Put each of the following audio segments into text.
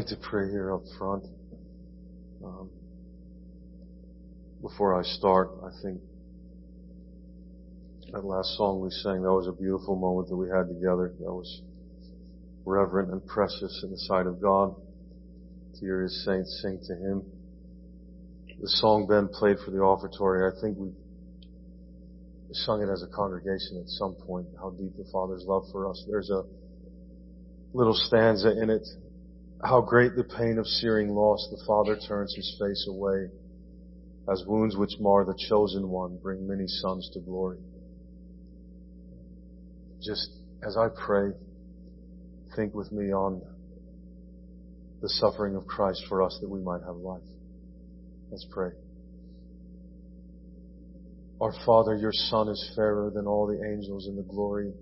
like to pray here up front. Before I start, I think that last song we sang, that was a beautiful moment that we had together. That was reverent and precious in the sight of God. To hear His saints sing to Him. The song Ben played for the offertory, I think we sung it as a congregation at some point, how deep the Father's love for us. There's a little stanza in it. How great the pain of searing loss, the Father turns His face away, as wounds which mar the chosen one bring many sons to glory. Just as I pray, think with me on the suffering of Christ for us that we might have life. Let's pray. Our Father, your Son is fairer than all the angels in the glory,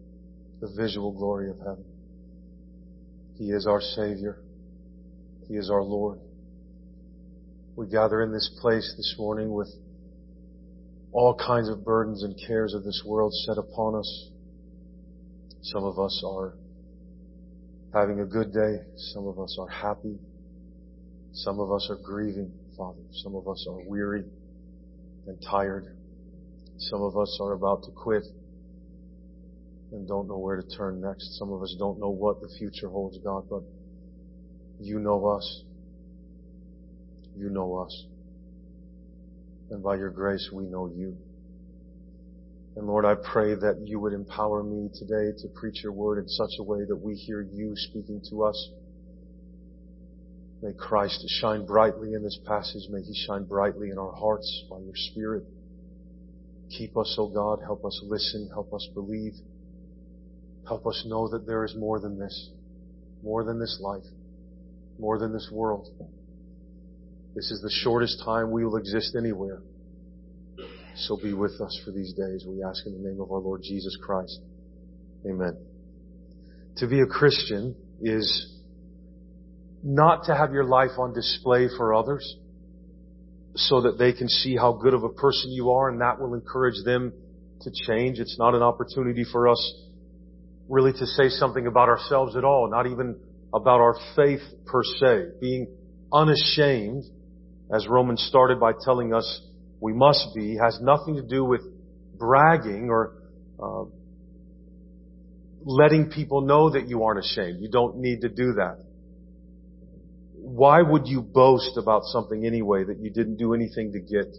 the visual glory of heaven. He is our Savior. He is our Lord. We gather in this place this morning with all kinds of burdens and cares of this world set upon us. Some of us are having a good day. Some of us are happy. Some of us are grieving, Father. Some of us are weary and tired. Some of us are about to quit and don't know where to turn next. Some of us don't know what the future holds, God, but you know us. You know us. And by your grace, we know you. And Lord, I pray that you would empower me today to preach your word in such a way that we hear you speaking to us. May Christ shine brightly in this passage. May he shine brightly in our hearts by your Spirit. Keep us, O God. Help us listen. Help us believe. Help us know that there is more than this life, more than this world. This is the shortest time we will exist anywhere. So be with us for these days, we ask in the name of our Lord Jesus Christ. Amen. To be a Christian is not to have your life on display for others so that they can see how good of a person you are, and that will encourage them to change. It's not an opportunity for us really to say something about ourselves at all, not even about our faith per se. Being unashamed, as Romans started by telling us we must be, has nothing to do with bragging or letting people know that you aren't ashamed. You don't need to do that. Why would you boast about something anyway that you didn't do anything to get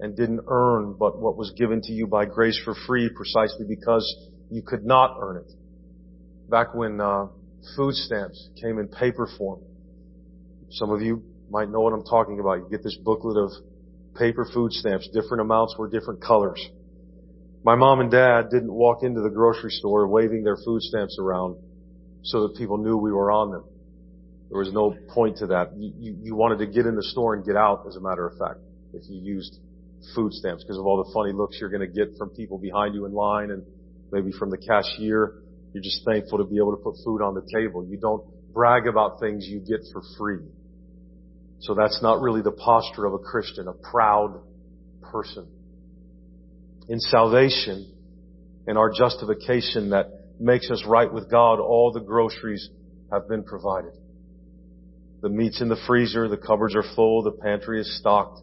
and didn't earn, but what was given to you by grace for free, precisely because you could not earn it? Back when food stamps came in paper form, some of you might know what I'm talking about. You get this booklet of paper food stamps. Different amounts were different colors. My mom and dad didn't walk into the grocery store waving their food stamps around so that people knew we were on them. There was no point to that. You wanted to get in the store and get out, as a matter of fact, if you used food stamps, because of all the funny looks you're going to get from people behind you in line and maybe from the cashier. You're just thankful to be able to put food on the table. You don't brag about things you get for free. So that's not really the posture of a Christian, a proud person. In salvation, in our justification that makes us right with God, all the groceries have been provided. The meat's in the freezer, the cupboards are full, the pantry is stocked.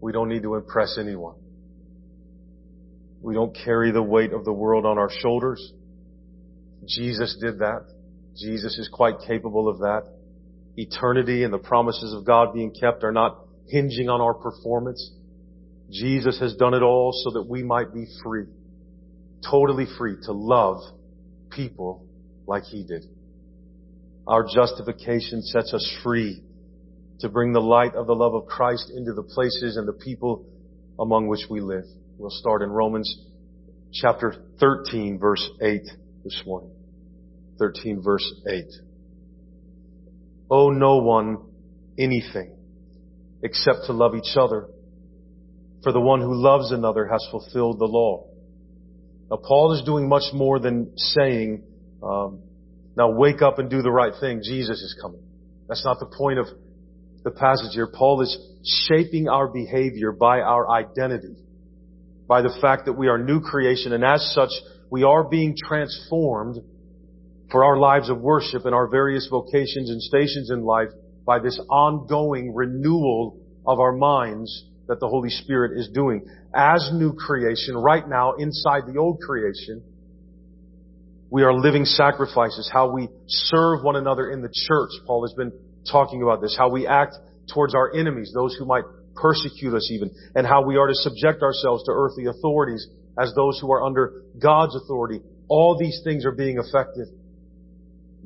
We don't need to impress anyone. We don't carry the weight of the world on our shoulders. Jesus did that. Jesus is quite capable of that. Eternity and the promises of God being kept are not hinging on our performance. Jesus has done it all so that we might be free, totally free to love people like He did. Our justification sets us free to bring the light of the love of Christ into the places and the people among which we live. We'll start in Romans chapter 13, verse 8 this morning. 13, verse 8. Owe no one anything except to love each other, for the one who loves another has fulfilled the law. Now, Paul is doing much more than saying, now wake up and do the right thing. Jesus is coming. That's not the point of the passage here. Paul is shaping our behavior by our identity, by the fact that we are new creation, and as such, we are being transformed for our lives of worship and our various vocations and stations in life by this ongoing renewal of our minds that the Holy Spirit is doing. As new creation, right now, inside the old creation, we are living sacrifices, how we serve one another in the church. Paul has been talking about this, how we act towards our enemies, those who might persecute us even, and how we are to subject ourselves to earthly authorities as those who are under God's authority. All these things are being effective.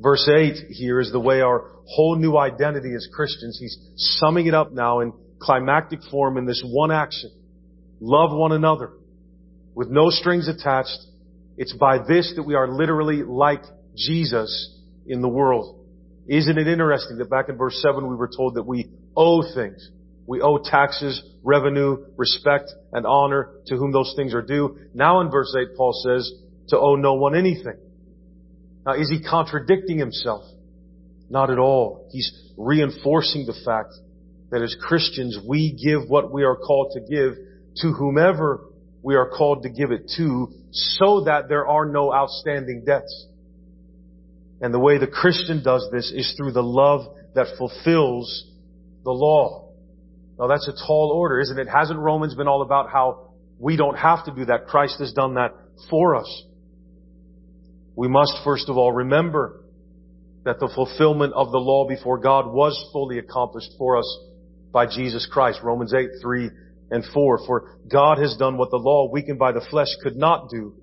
Verse 8 here is the way our whole new identity as Christians. He's summing it up now in climactic form in this one action. Love one another with no strings attached. It's by this that we are literally like Jesus in the world. Isn't it interesting that back in verse 7 we were told that we owe things. We owe taxes, revenue, respect, and honor to whom those things are due. Now in verse 8 Paul says to owe no one anything. Now is he contradicting himself? Not at all. He's reinforcing the fact that as Christians we give what we are called to give to whomever we are called to give it to, so that there are no outstanding debts. And the way the Christian does this is through the love that fulfills the law. Now that's a tall order, isn't it? Hasn't Romans been all about how we don't have to do that? Christ has done that for us. We must, first of all, remember that the fulfillment of the law before God was fully accomplished for us by Jesus Christ. Romans 8:3 and 4, for God has done what the law, weakened by the flesh, could not do.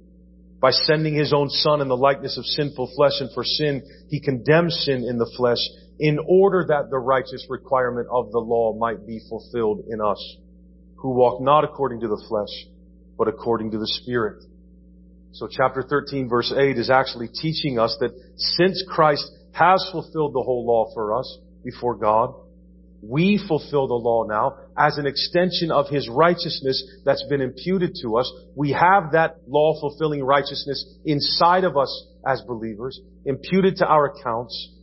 By sending His own Son in the likeness of sinful flesh, and for sin, He condemns sin in the flesh, in order that the righteous requirement of the law might be fulfilled in us, who walk not according to the flesh, but according to the Spirit. So chapter 13, verse 8 is actually teaching us that since Christ has fulfilled the whole law for us before God, we fulfill the law now as an extension of His righteousness that's been imputed to us. We have that law-fulfilling righteousness inside of us as believers, imputed to our accounts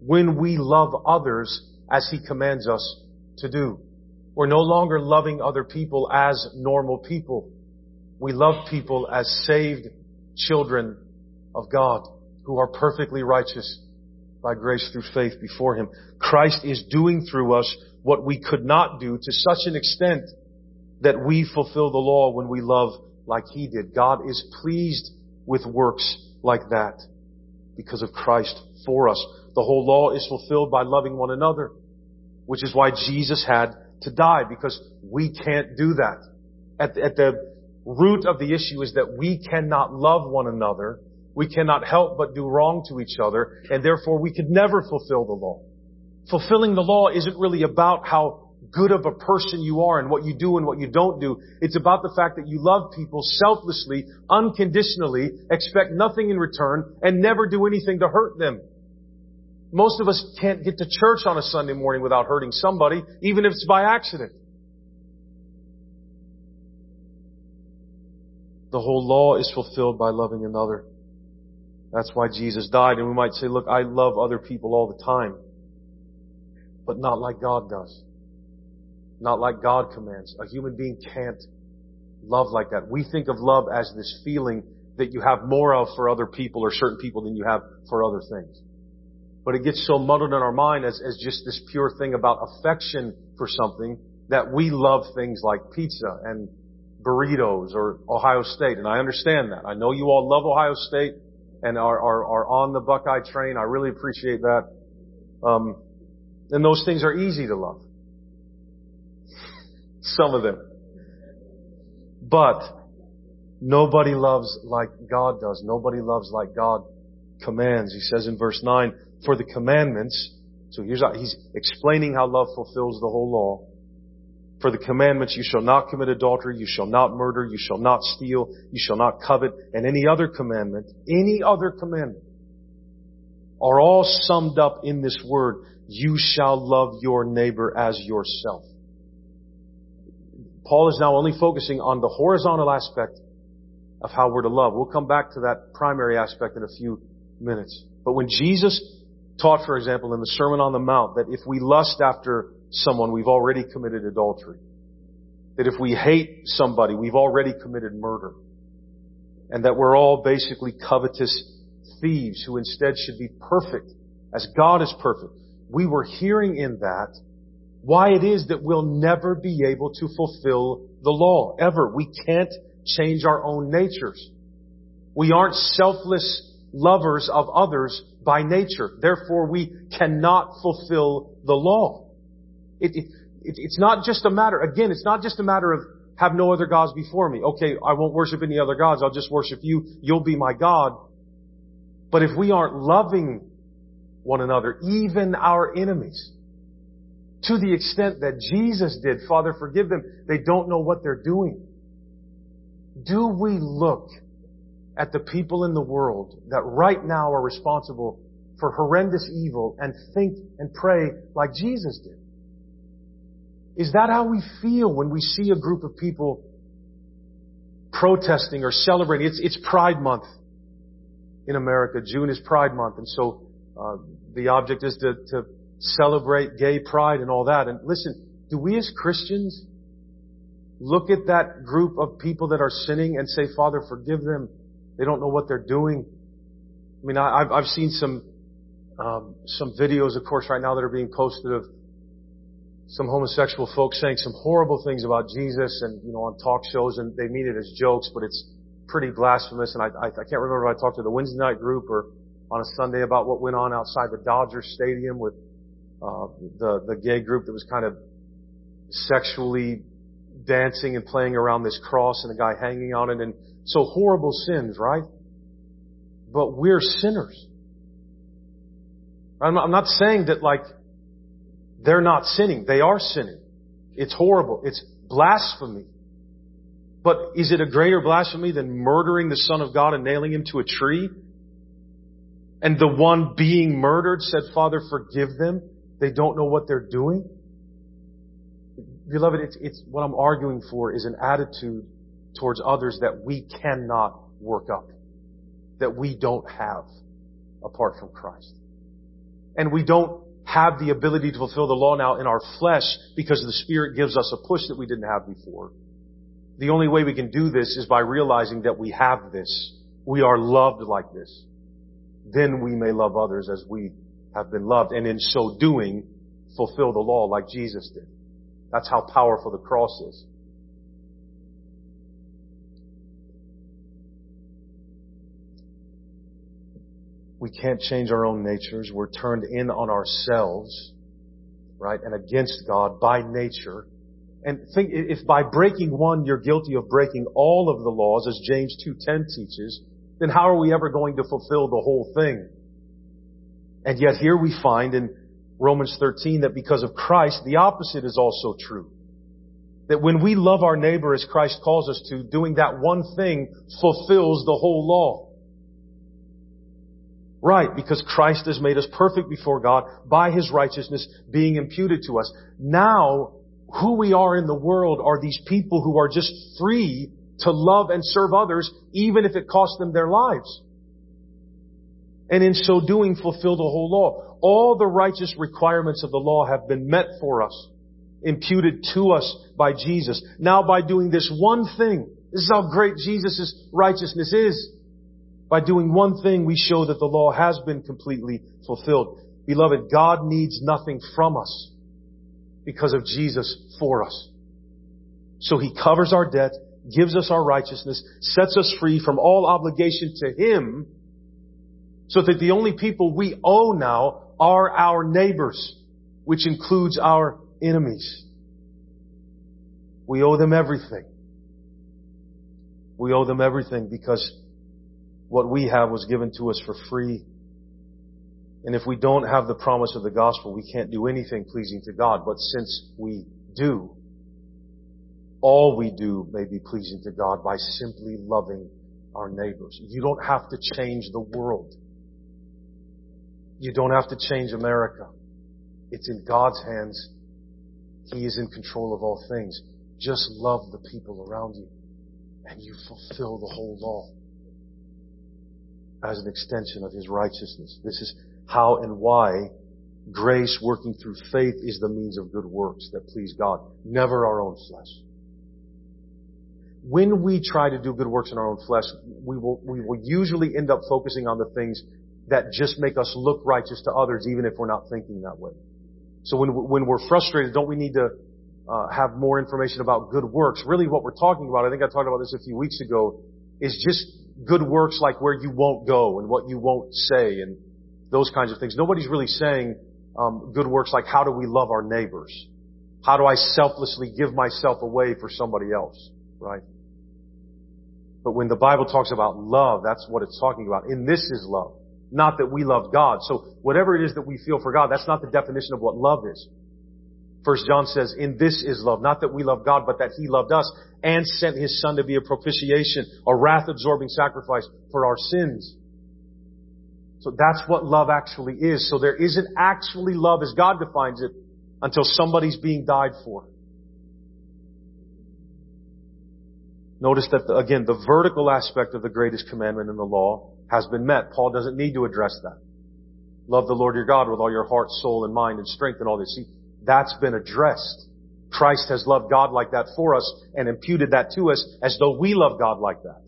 when we love others as He commands us to do. We're no longer loving other people as normal people. We love people as saved children of God who are perfectly righteous by grace through faith before Him. Christ is doing through us what we could not do to such an extent that we fulfill the law when we love like He did. God is pleased with works like that because of Christ for us. The whole law is fulfilled by loving one another, which is why Jesus had to die, because we can't do that. At the root of the issue is that we cannot love one another. We cannot help but do wrong to each other, and therefore we could never fulfill the law. Fulfilling the law isn't really about how good of a person you are and what you do and what you don't do. It's about the fact that you love people selflessly, unconditionally, expect nothing in return, and never do anything to hurt them. Most of us can't get to church on a Sunday morning without hurting somebody, even if it's by accident. The whole law is fulfilled by loving another. That's why Jesus died. And we might say, look, I love other people all the time, but not like God does. Not like God commands. A human being can't love like that. We think of love as this feeling that you have more of for other people or certain people than you have for other things. But it gets so muddled in our mind as just this pure thing about affection for something that we love things like pizza and burritos or Ohio State. And I understand that. I know you all love Ohio State and are on the Buckeye train. I really appreciate that. And those things are easy to love. Some of them. But nobody loves like God does. Nobody loves like God commands. He says in verse 9, for the commandments, so here's how he's explaining how love fulfills the whole law. For the commandments, you shall not commit adultery, you shall not murder, you shall not steal, you shall not covet, and any other commandment, are all summed up in this word, you shall love your neighbor as yourself. Paul is now only focusing on the horizontal aspect of how we're to love. We'll come back to that primary aspect in a few minutes. But when Jesus taught, for example, in the Sermon on the Mount, that if we lust after someone, we've already committed adultery. That if we hate somebody, we've already committed murder. And that we're all basically covetous thieves who instead should be perfect as God is perfect. We were hearing in that why it is that we'll never be able to fulfill the law, ever. We can't change our own natures. We aren't selfless lovers of others by nature. Therefore, we cannot fulfill the law. It's not just a matter, again, it's not just a matter of have no other gods before me. Okay, I won't worship any other gods. I'll just worship you. You'll be my God. But if we aren't loving one another, even our enemies, to the extent that Jesus did, Father, forgive them. They don't know what they're doing. Do we look at the people in the world that right now are responsible for horrendous evil and think and pray like Jesus did? Is that how we feel when we see a group of people protesting or celebrating? It's Pride Month in America. June is Pride Month. And so the object is to celebrate gay pride and all that. And listen, do we as Christians look at that group of people that are sinning and say, Father, forgive them. They don't know what they're doing. I mean, I've seen some videos, of course, right now that are being posted of some homosexual folks saying some horrible things about Jesus and, you know, on talk shows, and they mean it as jokes, but it's pretty blasphemous. And I can't remember if I talked to the Wednesday night group or on a Sunday about what went on outside the Dodger Stadium with the gay group that was kind of sexually dancing and playing around this cross and the guy hanging on it, and so horrible sins, right? But we're sinners. I'm not saying that like they're not sinning. They are sinning. It's horrible. It's blasphemy. But is it a greater blasphemy than murdering the Son of God and nailing him to a tree? And the one being murdered said, Father, forgive them. They don't know what they're doing. Beloved, it's what I'm arguing for is an attitude towards others that we cannot work up, that we don't have apart from Christ. And we don't have the ability to fulfill the law now in our flesh because the Spirit gives us a push that we didn't have before. The only way we can do this is by realizing that we have this. We are loved like this. Then we may love others as we have been loved, and in so doing, fulfill the law like Jesus did. That's how powerful the cross is. We can't change our own natures. We're turned in on ourselves, right, and against God by nature. And think, if by breaking one you're guilty of breaking all of the laws, as James 2:10 teaches, then how are we ever going to fulfill the whole thing? And yet here we find in Romans 13 that because of Christ, the opposite is also true. That when we love our neighbor as Christ calls us to, doing that one thing fulfills the whole law. Right, because Christ has made us perfect before God by His righteousness being imputed to us. Now, who we are in the world are these people who are just free to love and serve others, even if it costs them their lives. And in so doing, fulfill the whole law. All the righteous requirements of the law have been met for us, imputed to us by Jesus. Now, by doing this one thing, this is how great Jesus' righteousness is. By doing one thing, we show that the law has been completely fulfilled. Beloved, God needs nothing from us because of Jesus for us. So He covers our debt, gives us our righteousness, sets us free from all obligation to Him, so that the only people we owe now are our neighbors, which includes our enemies. We owe them everything. We owe them everything because what we have was given to us for free. And if we don't have the promise of the gospel, we can't do anything pleasing to God. But since we do, all we do may be pleasing to God by simply loving our neighbors. You don't have to change the world. You don't have to change America. It's in God's hands. He is in control of all things. Just love the people around you, and you fulfill the whole law as an extension of His righteousness. This is how and why grace working through faith is the means of good works that please God, never our own flesh. when we try to do good works in our own flesh, we will usually end up focusing on the things that just make us look righteous to others, even if we're not thinking that way. So when we're frustrated, don't we need to have more information about good works? Really what we're talking about, I think I talked about this a few weeks ago, is just good works like where you won't go and what you won't say and those kinds of things. Nobody's really saying good works like how do we love our neighbors? How do I selflessly give myself away for somebody else, right? But when the Bible talks about love, that's what it's talking about. And this is love. Not that we love God. So whatever it is that we feel for God, that's not the definition of what love is. 1 John says, in this is love, not that we love God, but that He loved us and sent His Son to be a propitiation, a wrath-absorbing sacrifice for our sins. So that's what love actually is. So there isn't actually love as God defines it until somebody's being died for. Notice that, again, the vertical aspect of the greatest commandment in the law has been met. Paul doesn't need to address that. Love the Lord your God with all your heart, soul, and mind, and strength, and all this. See, that's been addressed. Christ has loved God like that for us and imputed that to us as though we love God like that.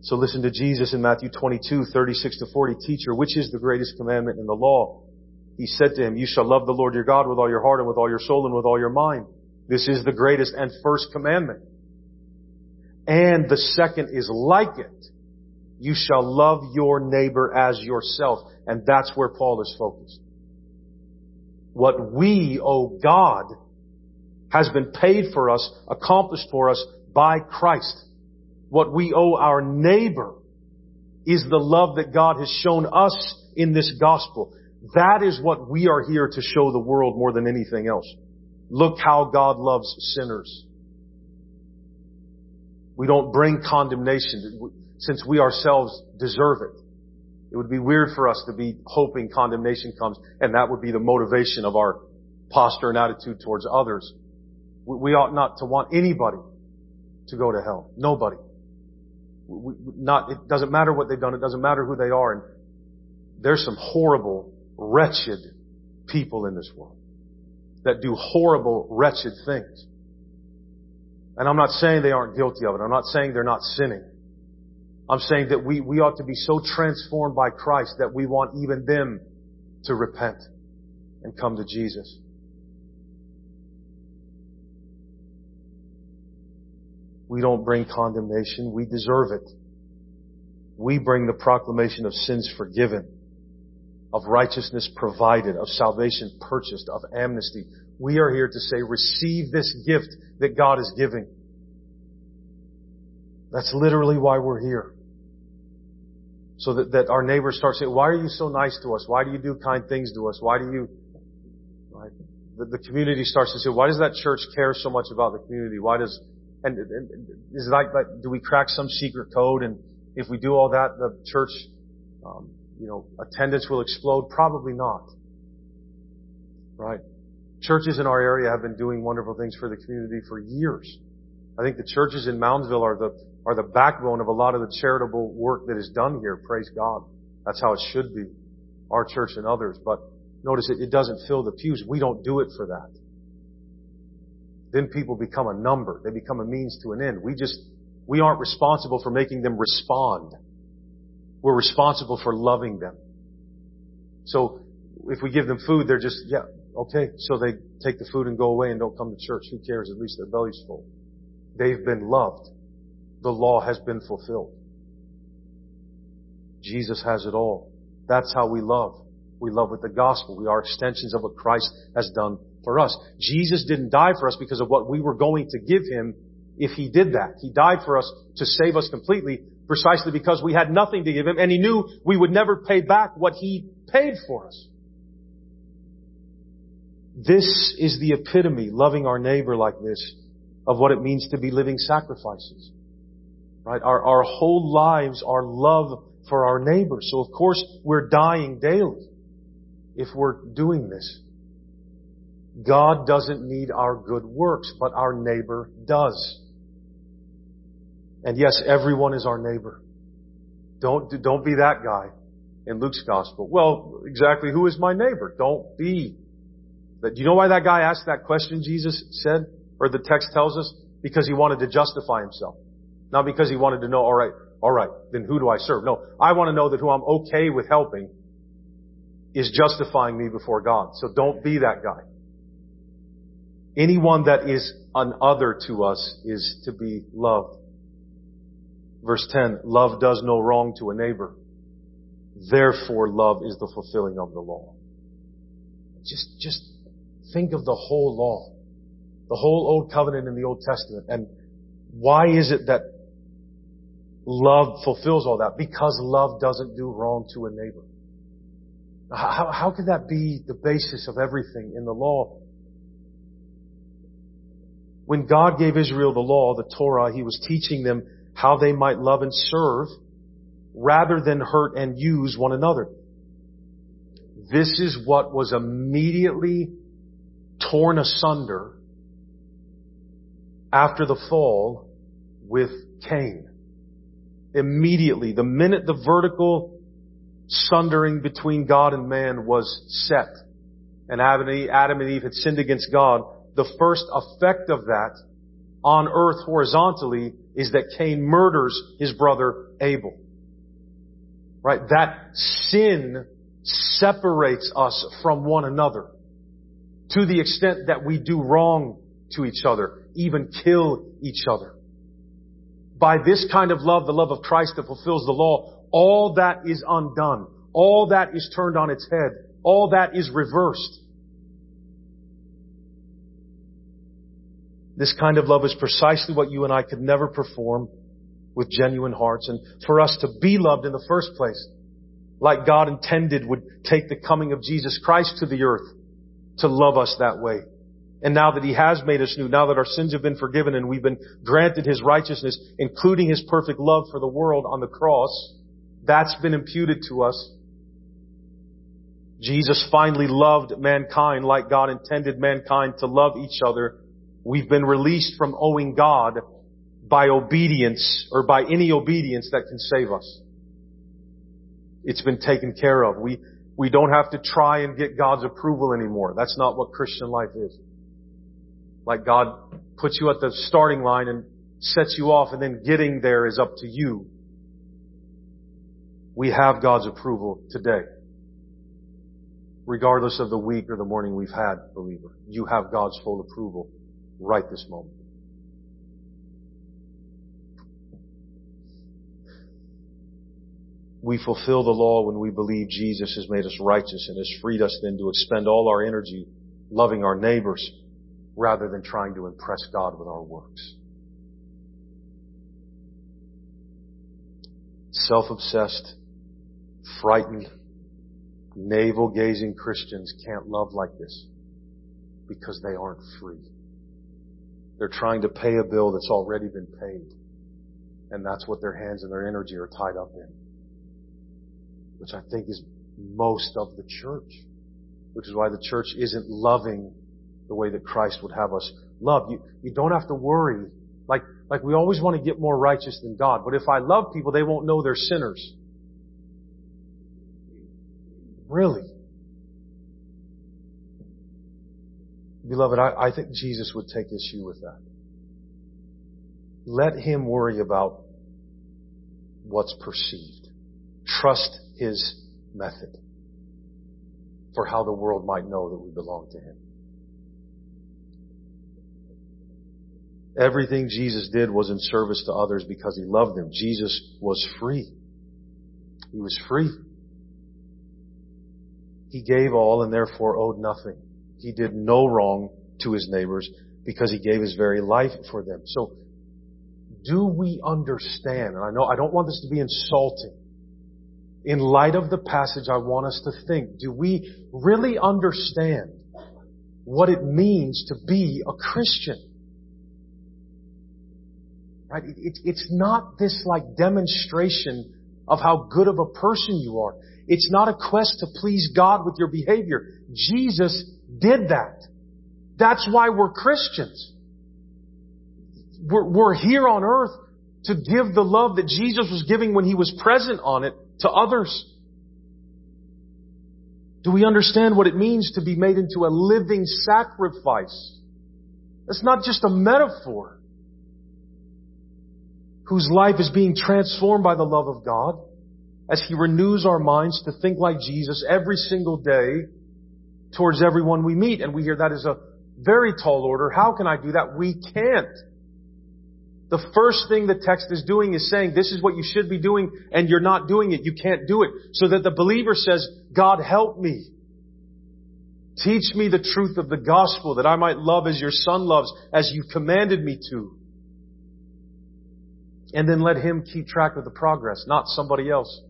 So listen to Jesus in Matthew 22:36-40. Teacher, which is the greatest commandment in the law? He said to him, you shall love the Lord your God with all your heart and with all your soul and with all your mind. This is the greatest and first commandment. And the second is like it. You shall love your neighbor as yourself. And that's where Paul is focused. What we owe God has been paid for us, accomplished for us by Christ. What we owe our neighbor is the love that God has shown us in this gospel. That is what we are here to show the world more than anything else. Look how God loves sinners. We don't bring condemnation since we ourselves deserve it. It would be weird for us to be hoping condemnation comes, and that would be the motivation of our posture and attitude towards others. We ought not to want anybody to go to hell. Nobody. It doesn't matter what they've done. It doesn't matter who they are. And there's some horrible, wretched people in this world that do horrible, wretched things. And I'm not saying they aren't guilty of it. I'm not saying they're not sinning. I'm saying that we ought to be so transformed by Christ that we want even them to repent and come to Jesus. We don't bring condemnation. We deserve it. We bring the proclamation of sins forgiven, of righteousness provided, of salvation purchased, of amnesty. We are here to say, receive this gift that God is giving. That's literally why we're here. So that our neighbors start saying, why are you so nice to us? Why do you do kind things to us? Why do you... Right? The community starts to say, why does that church care so much about the community? Why does... And is it like, do we crack some secret code? And if we do all that, the church, attendance will explode? Probably not. Right? Churches in our area have been doing wonderful things for the community for years. I think the churches in Moundsville are the backbone of a lot of the charitable work that is done here. Praise God. That's how it should be. Our church and others. But notice it doesn't fill the pews. We don't do it for that. Then people become a number. They become a means to an end. We aren't responsible for making them respond. We're responsible for loving them. So if we give them food, they're just, yeah, okay. So they take the food and go away and don't come to church. Who cares? At least their belly's full. They've been loved. The law has been fulfilled. Jesus has it all. That's how we love. We love with the gospel. We are extensions of what Christ has done for us. Jesus didn't die for us because of what we were going to give Him if He did that. He died for us to save us completely, precisely because we had nothing to give Him, and He knew we would never pay back what He paid for us. This is the epitome, loving our neighbor like this, of what it means to be living sacrifices. Right? Our whole lives are love for our neighbor. So of course we're dying daily if we're doing this. God doesn't need our good works, but our neighbor does. And yes, everyone is our neighbor. Don't be that guy in Luke's gospel. Well, exactly who is my neighbor? Don't be. But do you know why that guy asked that question Jesus said? or the text tells us, because he wanted to justify himself. Not because he wanted to know, all right, then who do I serve? No, I want to know that who I'm okay with helping is justifying me before God. So don't be that guy. Anyone that is an other to us is to be loved. Verse 10, love does no wrong to a neighbor. Therefore, love is the fulfilling of the law. Just think of the whole law, the whole Old Covenant and the Old Testament. And why is it that love fulfills all that? Because love doesn't do wrong to a neighbor. How could that be the basis of everything in the law? When God gave Israel the law, the Torah, He was teaching them how they might love and serve rather than hurt and use one another. This is what was immediately torn asunder after the fall with Cain. Immediately, the minute the vertical sundering between God and man was set, and Adam and Eve had sinned against God, the first effect of that on earth horizontally is that Cain murders his brother Abel. Right? That sin separates us from one another to the extent that we do wrong to each other, even kill each other. By this kind of love, the love of Christ that fulfills the law, all that is undone. All that is turned on its head. All that is reversed. This kind of love is precisely what you and I could never perform with genuine hearts. And for us to be loved in the first place, like God intended, would take the coming of Jesus Christ to the earth to love us that way. And now that He has made us new, now that our sins have been forgiven and we've been granted His righteousness, including His perfect love for the world on the cross, that's been imputed to us. Jesus finally loved mankind like God intended mankind to love each other. We've been released from owing God by obedience, or by any obedience that can save us. It's been taken care of. We don't have to try and get God's approval anymore. That's not what Christian life is. Like God puts you at the starting line and sets you off, and then getting there is up to you. We have God's approval today. Regardless of the week or the morning we've had, believer, you have God's full approval right this moment. We fulfill the law when we believe Jesus has made us righteous and has freed us then to expend all our energy loving our neighbors rather than trying to impress God with our works. Self-obsessed, frightened, navel-gazing Christians can't love like this because they aren't free. They're trying to pay a bill that's already been paid, and that's what their hands and their energy are tied up in, which I think is most of the church, which is why the church isn't loving the way that Christ would have us love. You don't have to worry. Like we always want to get more righteous than God, but if I love people, they won't know they're sinners. Really? Beloved, I think Jesus would take issue with that. Let Him worry about what's perceived. Trust His method for how the world might know that we belong to Him. Everything Jesus did was in service to others because He loved them. Jesus was free. He was free. He gave all and therefore owed nothing. He did no wrong to His neighbors because He gave His very life for them. So, do we understand? And I know I don't want this to be insulting. In light of the passage, I want us to think, do we really understand what it means to be a Christian? Right? It's not this like demonstration of how good of a person you are. It's not a quest to please God with your behavior. Jesus did that. That's why we're Christians. We're here on earth to give the love that Jesus was giving when He was present on it to others. Do we understand what it means to be made into a living sacrifice? That's not just a metaphor. Whose life is being transformed by the love of God as He renews our minds to think like Jesus every single day towards everyone we meet. And we hear that is a very tall order. How can I do that? We can't. The first thing the text is doing is saying this is what you should be doing and you're not doing it. You can't do it. So that the believer says, God, help me. Teach me the truth of the gospel that I might love as your Son loves, as you commanded me to. And then let Him keep track of the progress, not somebody else.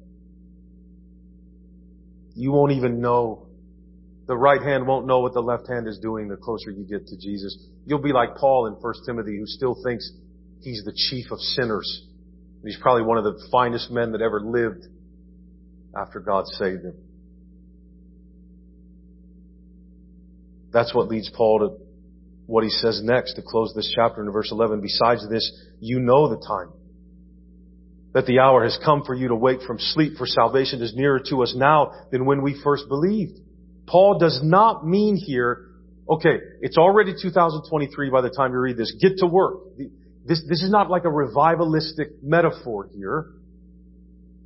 You won't even know. The right hand won't know what the left hand is doing the closer you get to Jesus. You'll be like Paul in 1 Timothy, who still thinks he's the chief of sinners. And he's probably one of the finest men that ever lived after God saved him. That's what leads Paul to what he says next to close this chapter in verse 11. Besides this, you know the time. That the hour has come for you to wake from sleep, for salvation is nearer to us now than when we first believed. Paul does not mean here, okay, it's already 2023 by the time you read this. Get to work. This is not like a revivalistic metaphor here.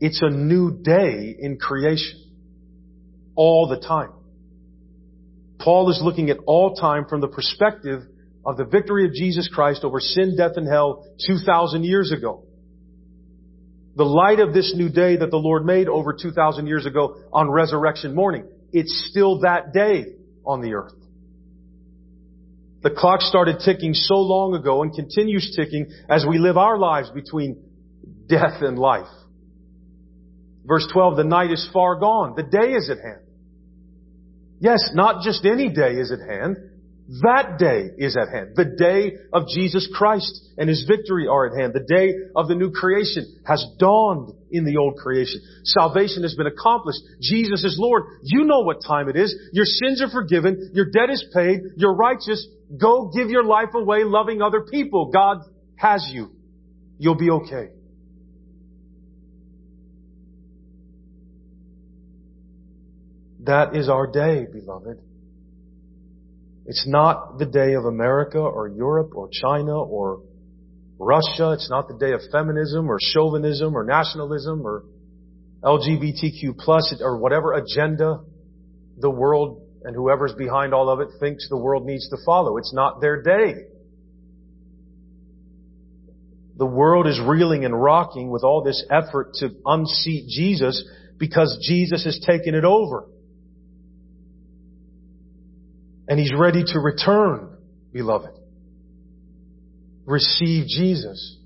It's a new day in creation. All the time. Paul is looking at all time from the perspective of the victory of Jesus Christ over sin, death, and hell 2,000 years ago. The light of this new day that the Lord made over 2,000 years ago on resurrection morning. It's still that day on the earth. The clock started ticking so long ago and continues ticking as we live our lives between death and life. Verse 12, the night is far gone. The day is at hand. Yes, not just any day is at hand. That day is at hand. The day of Jesus Christ and His victory are at hand. The day of the new creation has dawned in the old creation. Salvation has been accomplished. Jesus is Lord. You know what time it is. Your sins are forgiven. Your debt is paid. You're righteous. Go give your life away loving other people. God has you. You'll be okay. That is our day, beloved. It's not the day of America or Europe or China or Russia. It's not the day of feminism or chauvinism or nationalism or LGBTQ plus or whatever agenda the world and whoever's behind all of it thinks the world needs to follow. It's not their day. The world is reeling and rocking with all this effort to unseat Jesus because Jesus has taken it over. And He's ready to return, beloved. Receive Jesus.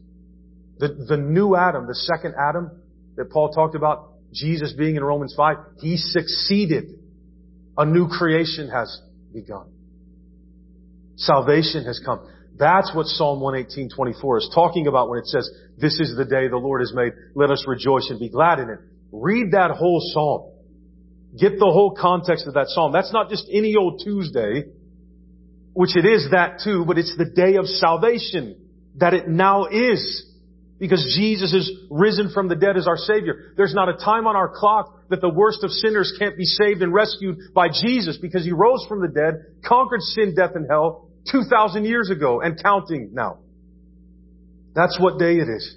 The new Adam, the second Adam that Paul talked about, Jesus being in Romans 5, He succeeded. A new creation has begun. Salvation has come. That's what Psalm 118:24 is talking about when it says, this is the day the Lord has made. Let us rejoice and be glad in it. Read that whole psalm. Get the whole context of that psalm. That's not just any old Tuesday, which it is that too, but it's the day of salvation that it now is because Jesus is risen from the dead as our Savior. There's not a time on our clock that the worst of sinners can't be saved and rescued by Jesus because He rose from the dead, conquered sin, death, and hell 2,000 years ago and counting now. That's what day it is.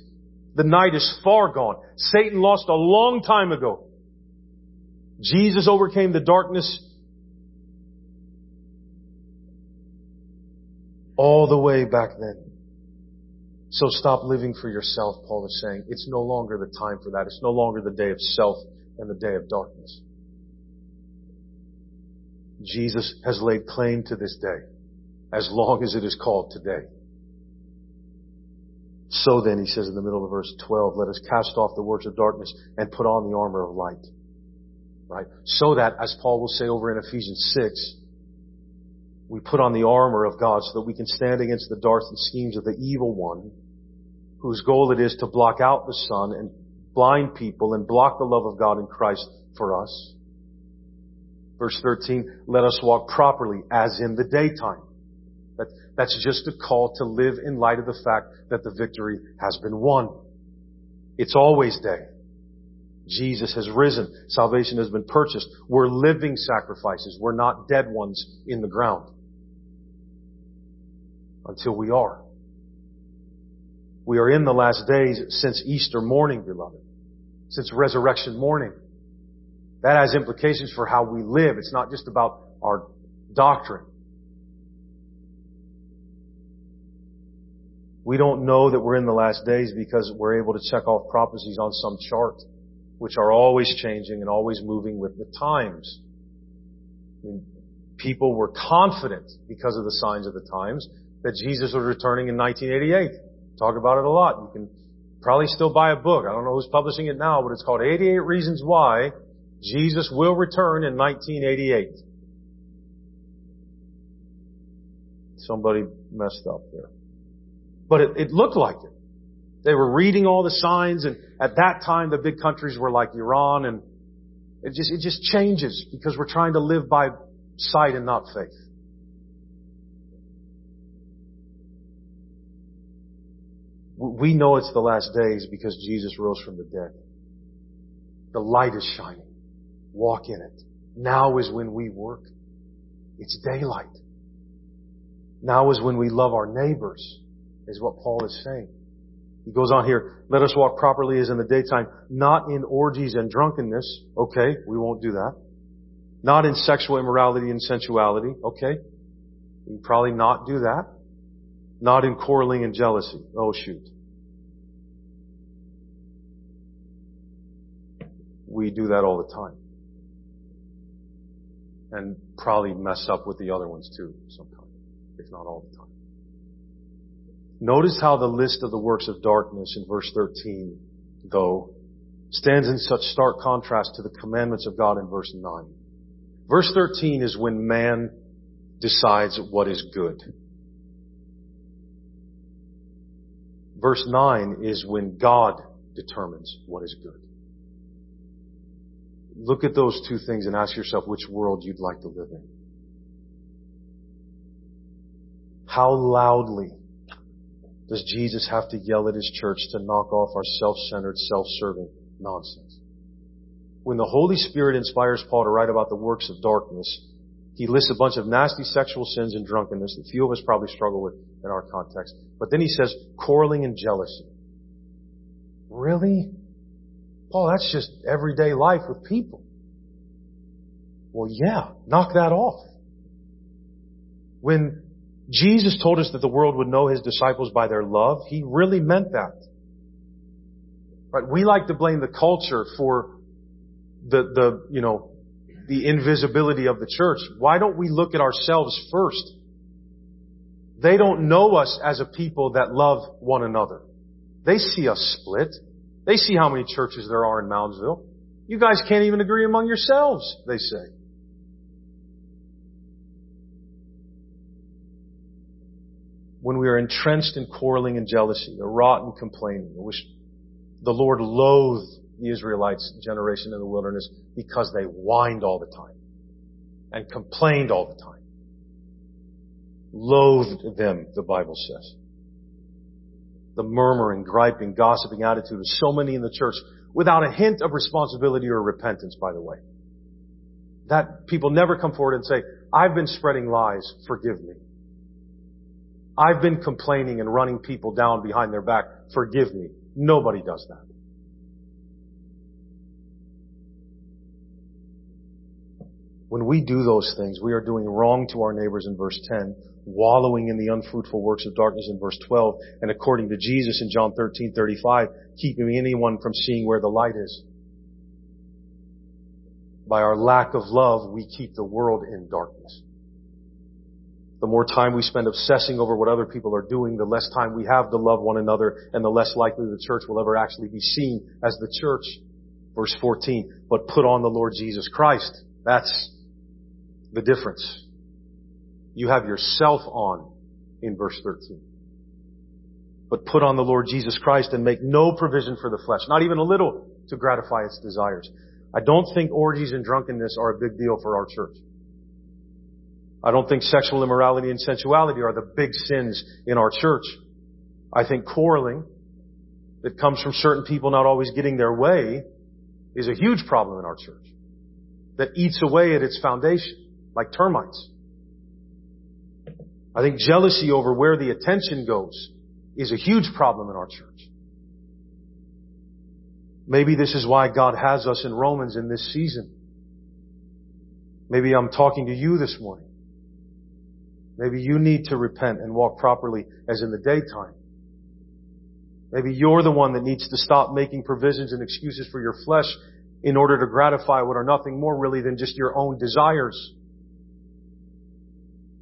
The night is far gone. Satan lost a long time ago. Jesus overcame the darkness all the way back then. So stop living for yourself, Paul is saying. It's no longer the time for that. It's no longer the day of self and the day of darkness. Jesus has laid claim to this day, as long as it is called today. So then, he says in the middle of verse 12, let us cast off the works of darkness and put on the armor of light. Right? So that, as Paul will say over in Ephesians 6, we put on the armor of God so that we can stand against the darts and schemes of the evil one, whose goal it is to block out the sun and blind people and block the love of God in Christ for us. Verse 13, let us walk properly as in the daytime. That's just a call to live in light of the fact that the victory has been won. It's always day. Jesus has risen. Salvation has been purchased. We're living sacrifices. We're not dead ones in the ground. until we are. We are in the last days since Easter morning, beloved. Since resurrection morning. That has implications for how we live. It's not just about our doctrine. We don't know that we're in the last days because we're able to check off prophecies on some chart, which are always changing and always moving with the times. I mean, people were confident because of the signs of the times that Jesus was returning in 1988. Talk about it a lot. You can probably still buy a book. I don't know who's publishing it now, but it's called 88 Reasons Why Jesus Will Return in 1988. Somebody messed up there. But it looked like it. They were reading all the signs, and at that time the big countries were like Iran, and it just changes because we're trying to live by sight and not faith. We know it's the last days because Jesus rose from the dead. The light is shining. Walk in it. Now is when we work. It's daylight. Now is when we love our neighbors, is what Paul is saying. He goes on here, let us walk properly as in the daytime, not in orgies and drunkenness. Okay, we won't do that. Not in sexual immorality and sensuality. Okay, we can probably not do that. Not in quarreling and jealousy. Oh, shoot. We do that all the time. And probably mess up with the other ones too sometimes, if not all the time. Notice how the list of the works of darkness in verse 13, though, stands in such stark contrast to the commandments of God in verse 9. Verse 13 is when man decides what is good. Verse 9 is when God determines what is good. Look at those two things and ask yourself which world you'd like to live in. How loudly does Jesus have to yell at His church to knock off our self-centered, self-serving nonsense? When the Holy Spirit inspires Paul to write about the works of darkness, he lists a bunch of nasty sexual sins and drunkenness that few of us probably struggle with in our context. But then he says, quarreling and jealousy. Really? Paul, that's just everyday life with people. Well, yeah, knock that off. When Jesus told us that the world would know His disciples by their love, He really meant that. Right? We like to blame the culture for the invisibility of the church. Why don't we look at ourselves first? They don't know us as a people that love one another. They see us split. They see how many churches there are in Moundsville. You guys can't even agree among yourselves, they say. When we are entrenched in quarreling and jealousy, a rotten complaining, which the Lord loathed the Israelites' generation in the wilderness because they whined all the time and complained all the time. Loathed them, the Bible says. The murmuring, griping, gossiping attitude of so many in the church without a hint of responsibility or repentance, by the way. That people never come forward and say, I've been spreading lies, forgive me. I've been complaining and running people down behind their back. Forgive me. Nobody does that. When we do those things, we are doing wrong to our neighbors in verse 10, wallowing in the unfruitful works of darkness in verse 12, and according to Jesus in John 13:35, keeping anyone from seeing where the light is. By our lack of love, we keep the world in darkness. The more time we spend obsessing over what other people are doing, the less time we have to love one another, and the less likely the church will ever actually be seen as the church. Verse 14, but put on the Lord Jesus Christ. That's the difference. You have yourself on in verse 13. But put on the Lord Jesus Christ and make no provision for the flesh, not even a little, to gratify its desires. I don't think orgies and drunkenness are a big deal for our church. I don't think sexual immorality and sensuality are the big sins in our church. I think quarreling that comes from certain people not always getting their way is a huge problem in our church that eats away at its foundation like termites. I think jealousy over where the attention goes is a huge problem in our church. Maybe this is why God has us in Romans in this season. Maybe I'm talking to you this morning. Maybe you need to repent and walk properly as in the daytime. Maybe you're the one that needs to stop making provisions and excuses for your flesh in order to gratify what are nothing more really than just your own desires.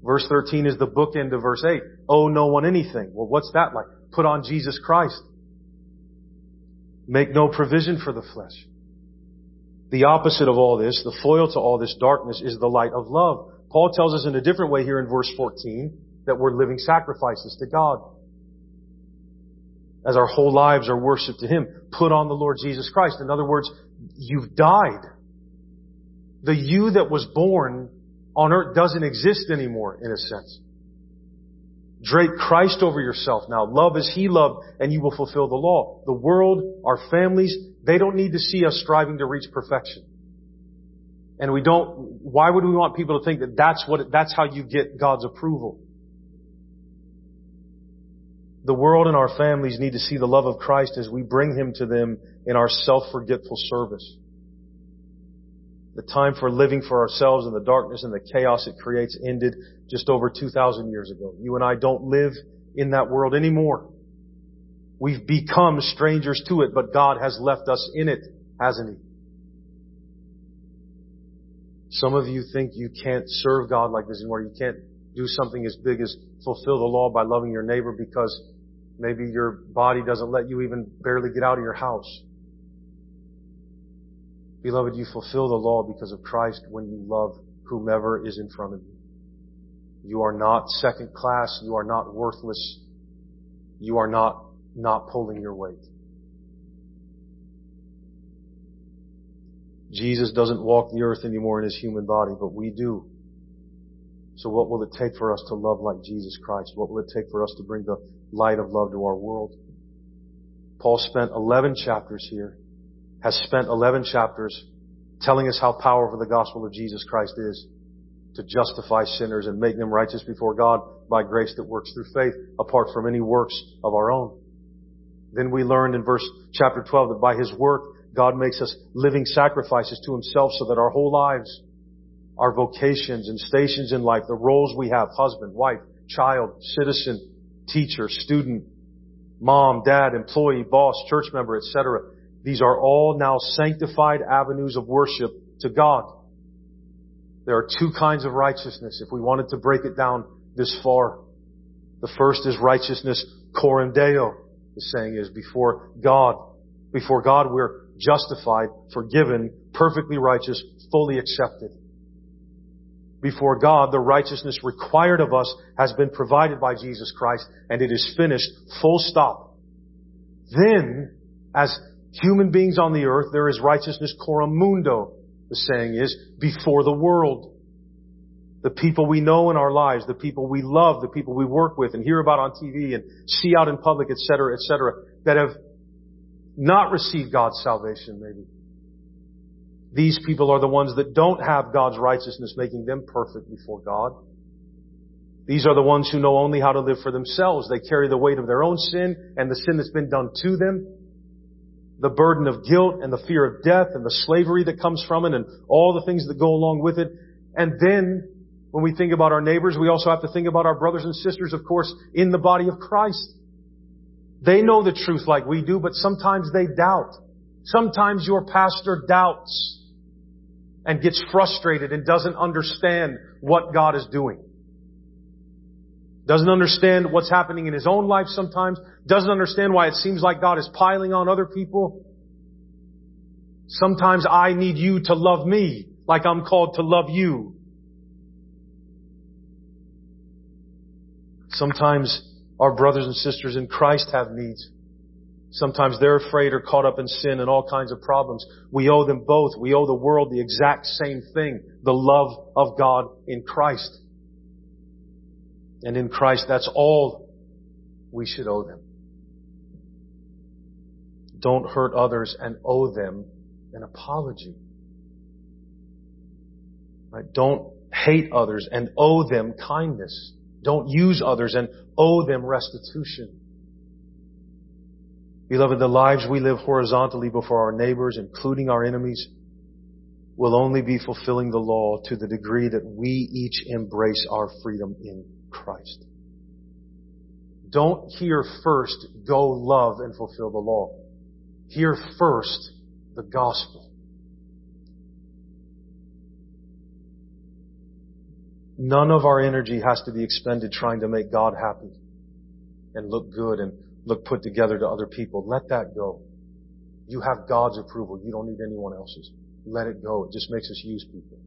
Verse 13 is the bookend of verse 8. Owe no one anything. Well, what's that like? Put on Jesus Christ. Make no provision for the flesh. The opposite of all this, the foil to all this darkness, is the light of love. Paul tells us in a different way here in verse 14 that we're living sacrifices to God. As our whole lives are worship to Him. Put on the Lord Jesus Christ. In other words, you've died. The you that was born on earth doesn't exist anymore, in a sense. Drape Christ over yourself now. Love as He loved, and you will fulfill the law. The world, our families, they don't need to see us striving to reach perfection. And we don't, why would we want people to think that that's how you get God's approval? The world and our families need to see the love of Christ as we bring Him to them in our self-forgetful service. The time for living for ourselves in the darkness and the chaos it creates ended just over 2,000 years ago. You and I don't live in that world anymore. We've become strangers to it, but God has left us in it, hasn't He? Some of you think you can't serve God like this anymore. You can't do something as big as fulfill the law by loving your neighbor because maybe your body doesn't let you even barely get out of your house. Beloved, you fulfill the law because of Christ when you love whomever is in front of you. You are not second class. You are not worthless. You are not pulling your weight. Jesus doesn't walk the earth anymore in His human body, but we do. So what will it take for us to love like Jesus Christ? What will it take for us to bring the light of love to our world? Paul spent 11 chapters here, has spent 11 chapters telling us how powerful the gospel of Jesus Christ is to justify sinners and make them righteous before God by grace that works through faith, apart from any works of our own. Then we learned in chapter 12 that by His work, God makes us living sacrifices to Himself so that our whole lives, our vocations and stations in life, the roles we have, husband, wife, child, citizen, teacher, student, mom, dad, employee, boss, church member, etc. These are all now sanctified avenues of worship to God. There are two kinds of righteousness, if we wanted to break it down this far. The first is righteousness coram deo, the saying is, before God. Before God, we're justified, forgiven, perfectly righteous, fully accepted. Before God, the righteousness required of us has been provided by Jesus Christ, and it is finished, full stop. Then, as human beings on the earth, there is righteousness coram mundo, the saying is, before the world. The people we know in our lives, the people we love, the people we work with and hear about on TV and see out in public, etc., that have not received God's salvation, maybe. These people are the ones that don't have God's righteousness, making them perfect before God. These are the ones who know only how to live for themselves. They carry the weight of their own sin and the sin that's been done to them, the burden of guilt and the fear of death and the slavery that comes from it and all the things that go along with it. And then, when we think about our neighbors, we also have to think about our brothers and sisters, of course, in the body of Christ. They know the truth like we do, but sometimes they doubt. Sometimes your pastor doubts and gets frustrated and doesn't understand what God is doing. Doesn't understand what's happening in his own life sometimes. Doesn't understand why it seems like God is piling on other people. Sometimes I need you to love me like I'm called to love you. Sometimes our brothers and sisters in Christ have needs. Sometimes they're afraid or caught up in sin and all kinds of problems. We owe them both. We owe the world the exact same thing, the love of God in Christ. And in Christ, that's all we should owe them. Don't hurt others and owe them an apology. Right? Don't hate others and owe them kindness. Don't use others and owe them restitution. Beloved, the lives we live horizontally before our neighbors, including our enemies, will only be fulfilling the law to the degree that we each embrace our freedom in Christ. Don't hear first, go love and fulfill the law. Hear first the gospel. None of our energy has to be expended trying to make God happy and look good and look put together to other people. Let that go. You have God's approval. You don't need anyone else's. Let it go. It just makes us use people.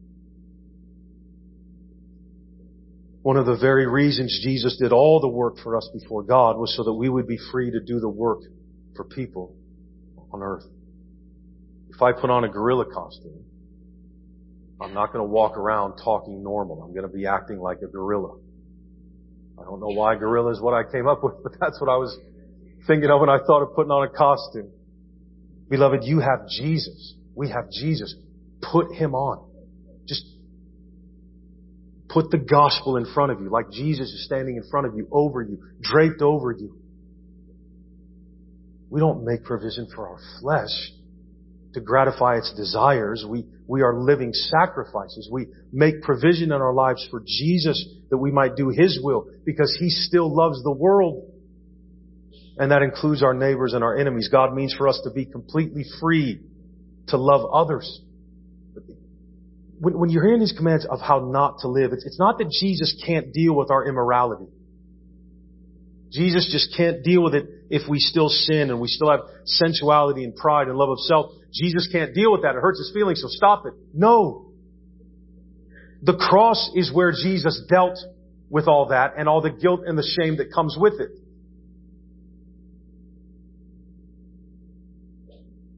One of the very reasons Jesus did all the work for us before God was so that we would be free to do the work for people on earth. If I put on a gorilla costume, I'm not going to walk around talking normal. I'm going to be acting like a gorilla. I don't know why gorilla is what I came up with, but that's what I was thinking of when I thought of putting on a costume. Beloved, you have Jesus. We have Jesus. Put Him on. Just put the gospel in front of you, like Jesus is standing in front of you, over you, draped over you. We don't make provision for our flesh to gratify its desires. We are living sacrifices. We make provision in our lives for Jesus that we might do His will, because He still loves the world. And that includes our neighbors and our enemies. God means for us to be completely free to love others. When you're hearing His commands of how not to live, it's not that Jesus can't deal with our immorality. Jesus just can't deal with it if we still sin and we still have sensuality and pride and love of self. Jesus can't deal with that. It hurts His feelings, so stop it. No. The cross is where Jesus dealt with all that and all the guilt and the shame that comes with it.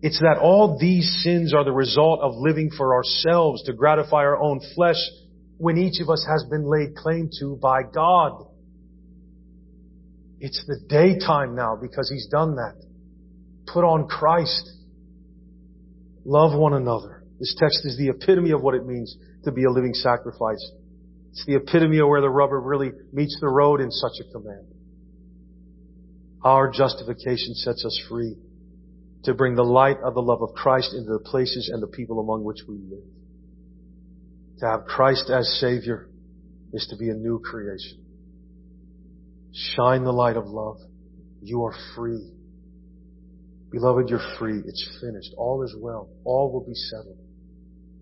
It's that all these sins are the result of living for ourselves to gratify our own flesh when each of us has been laid claim to by God. It's the daytime now because He's done that. Put on Christ. Love one another. This text is the epitome of what it means to be a living sacrifice. It's the epitome of where the rubber really meets the road in such a command. Our justification sets us free to bring the light of the love of Christ into the places and the people among which we live. To have Christ as Savior is to be a new creation. Shine the light of love. You are free. Beloved, you're free. It's finished. All is well. All will be settled.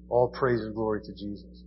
All praise and glory to Jesus.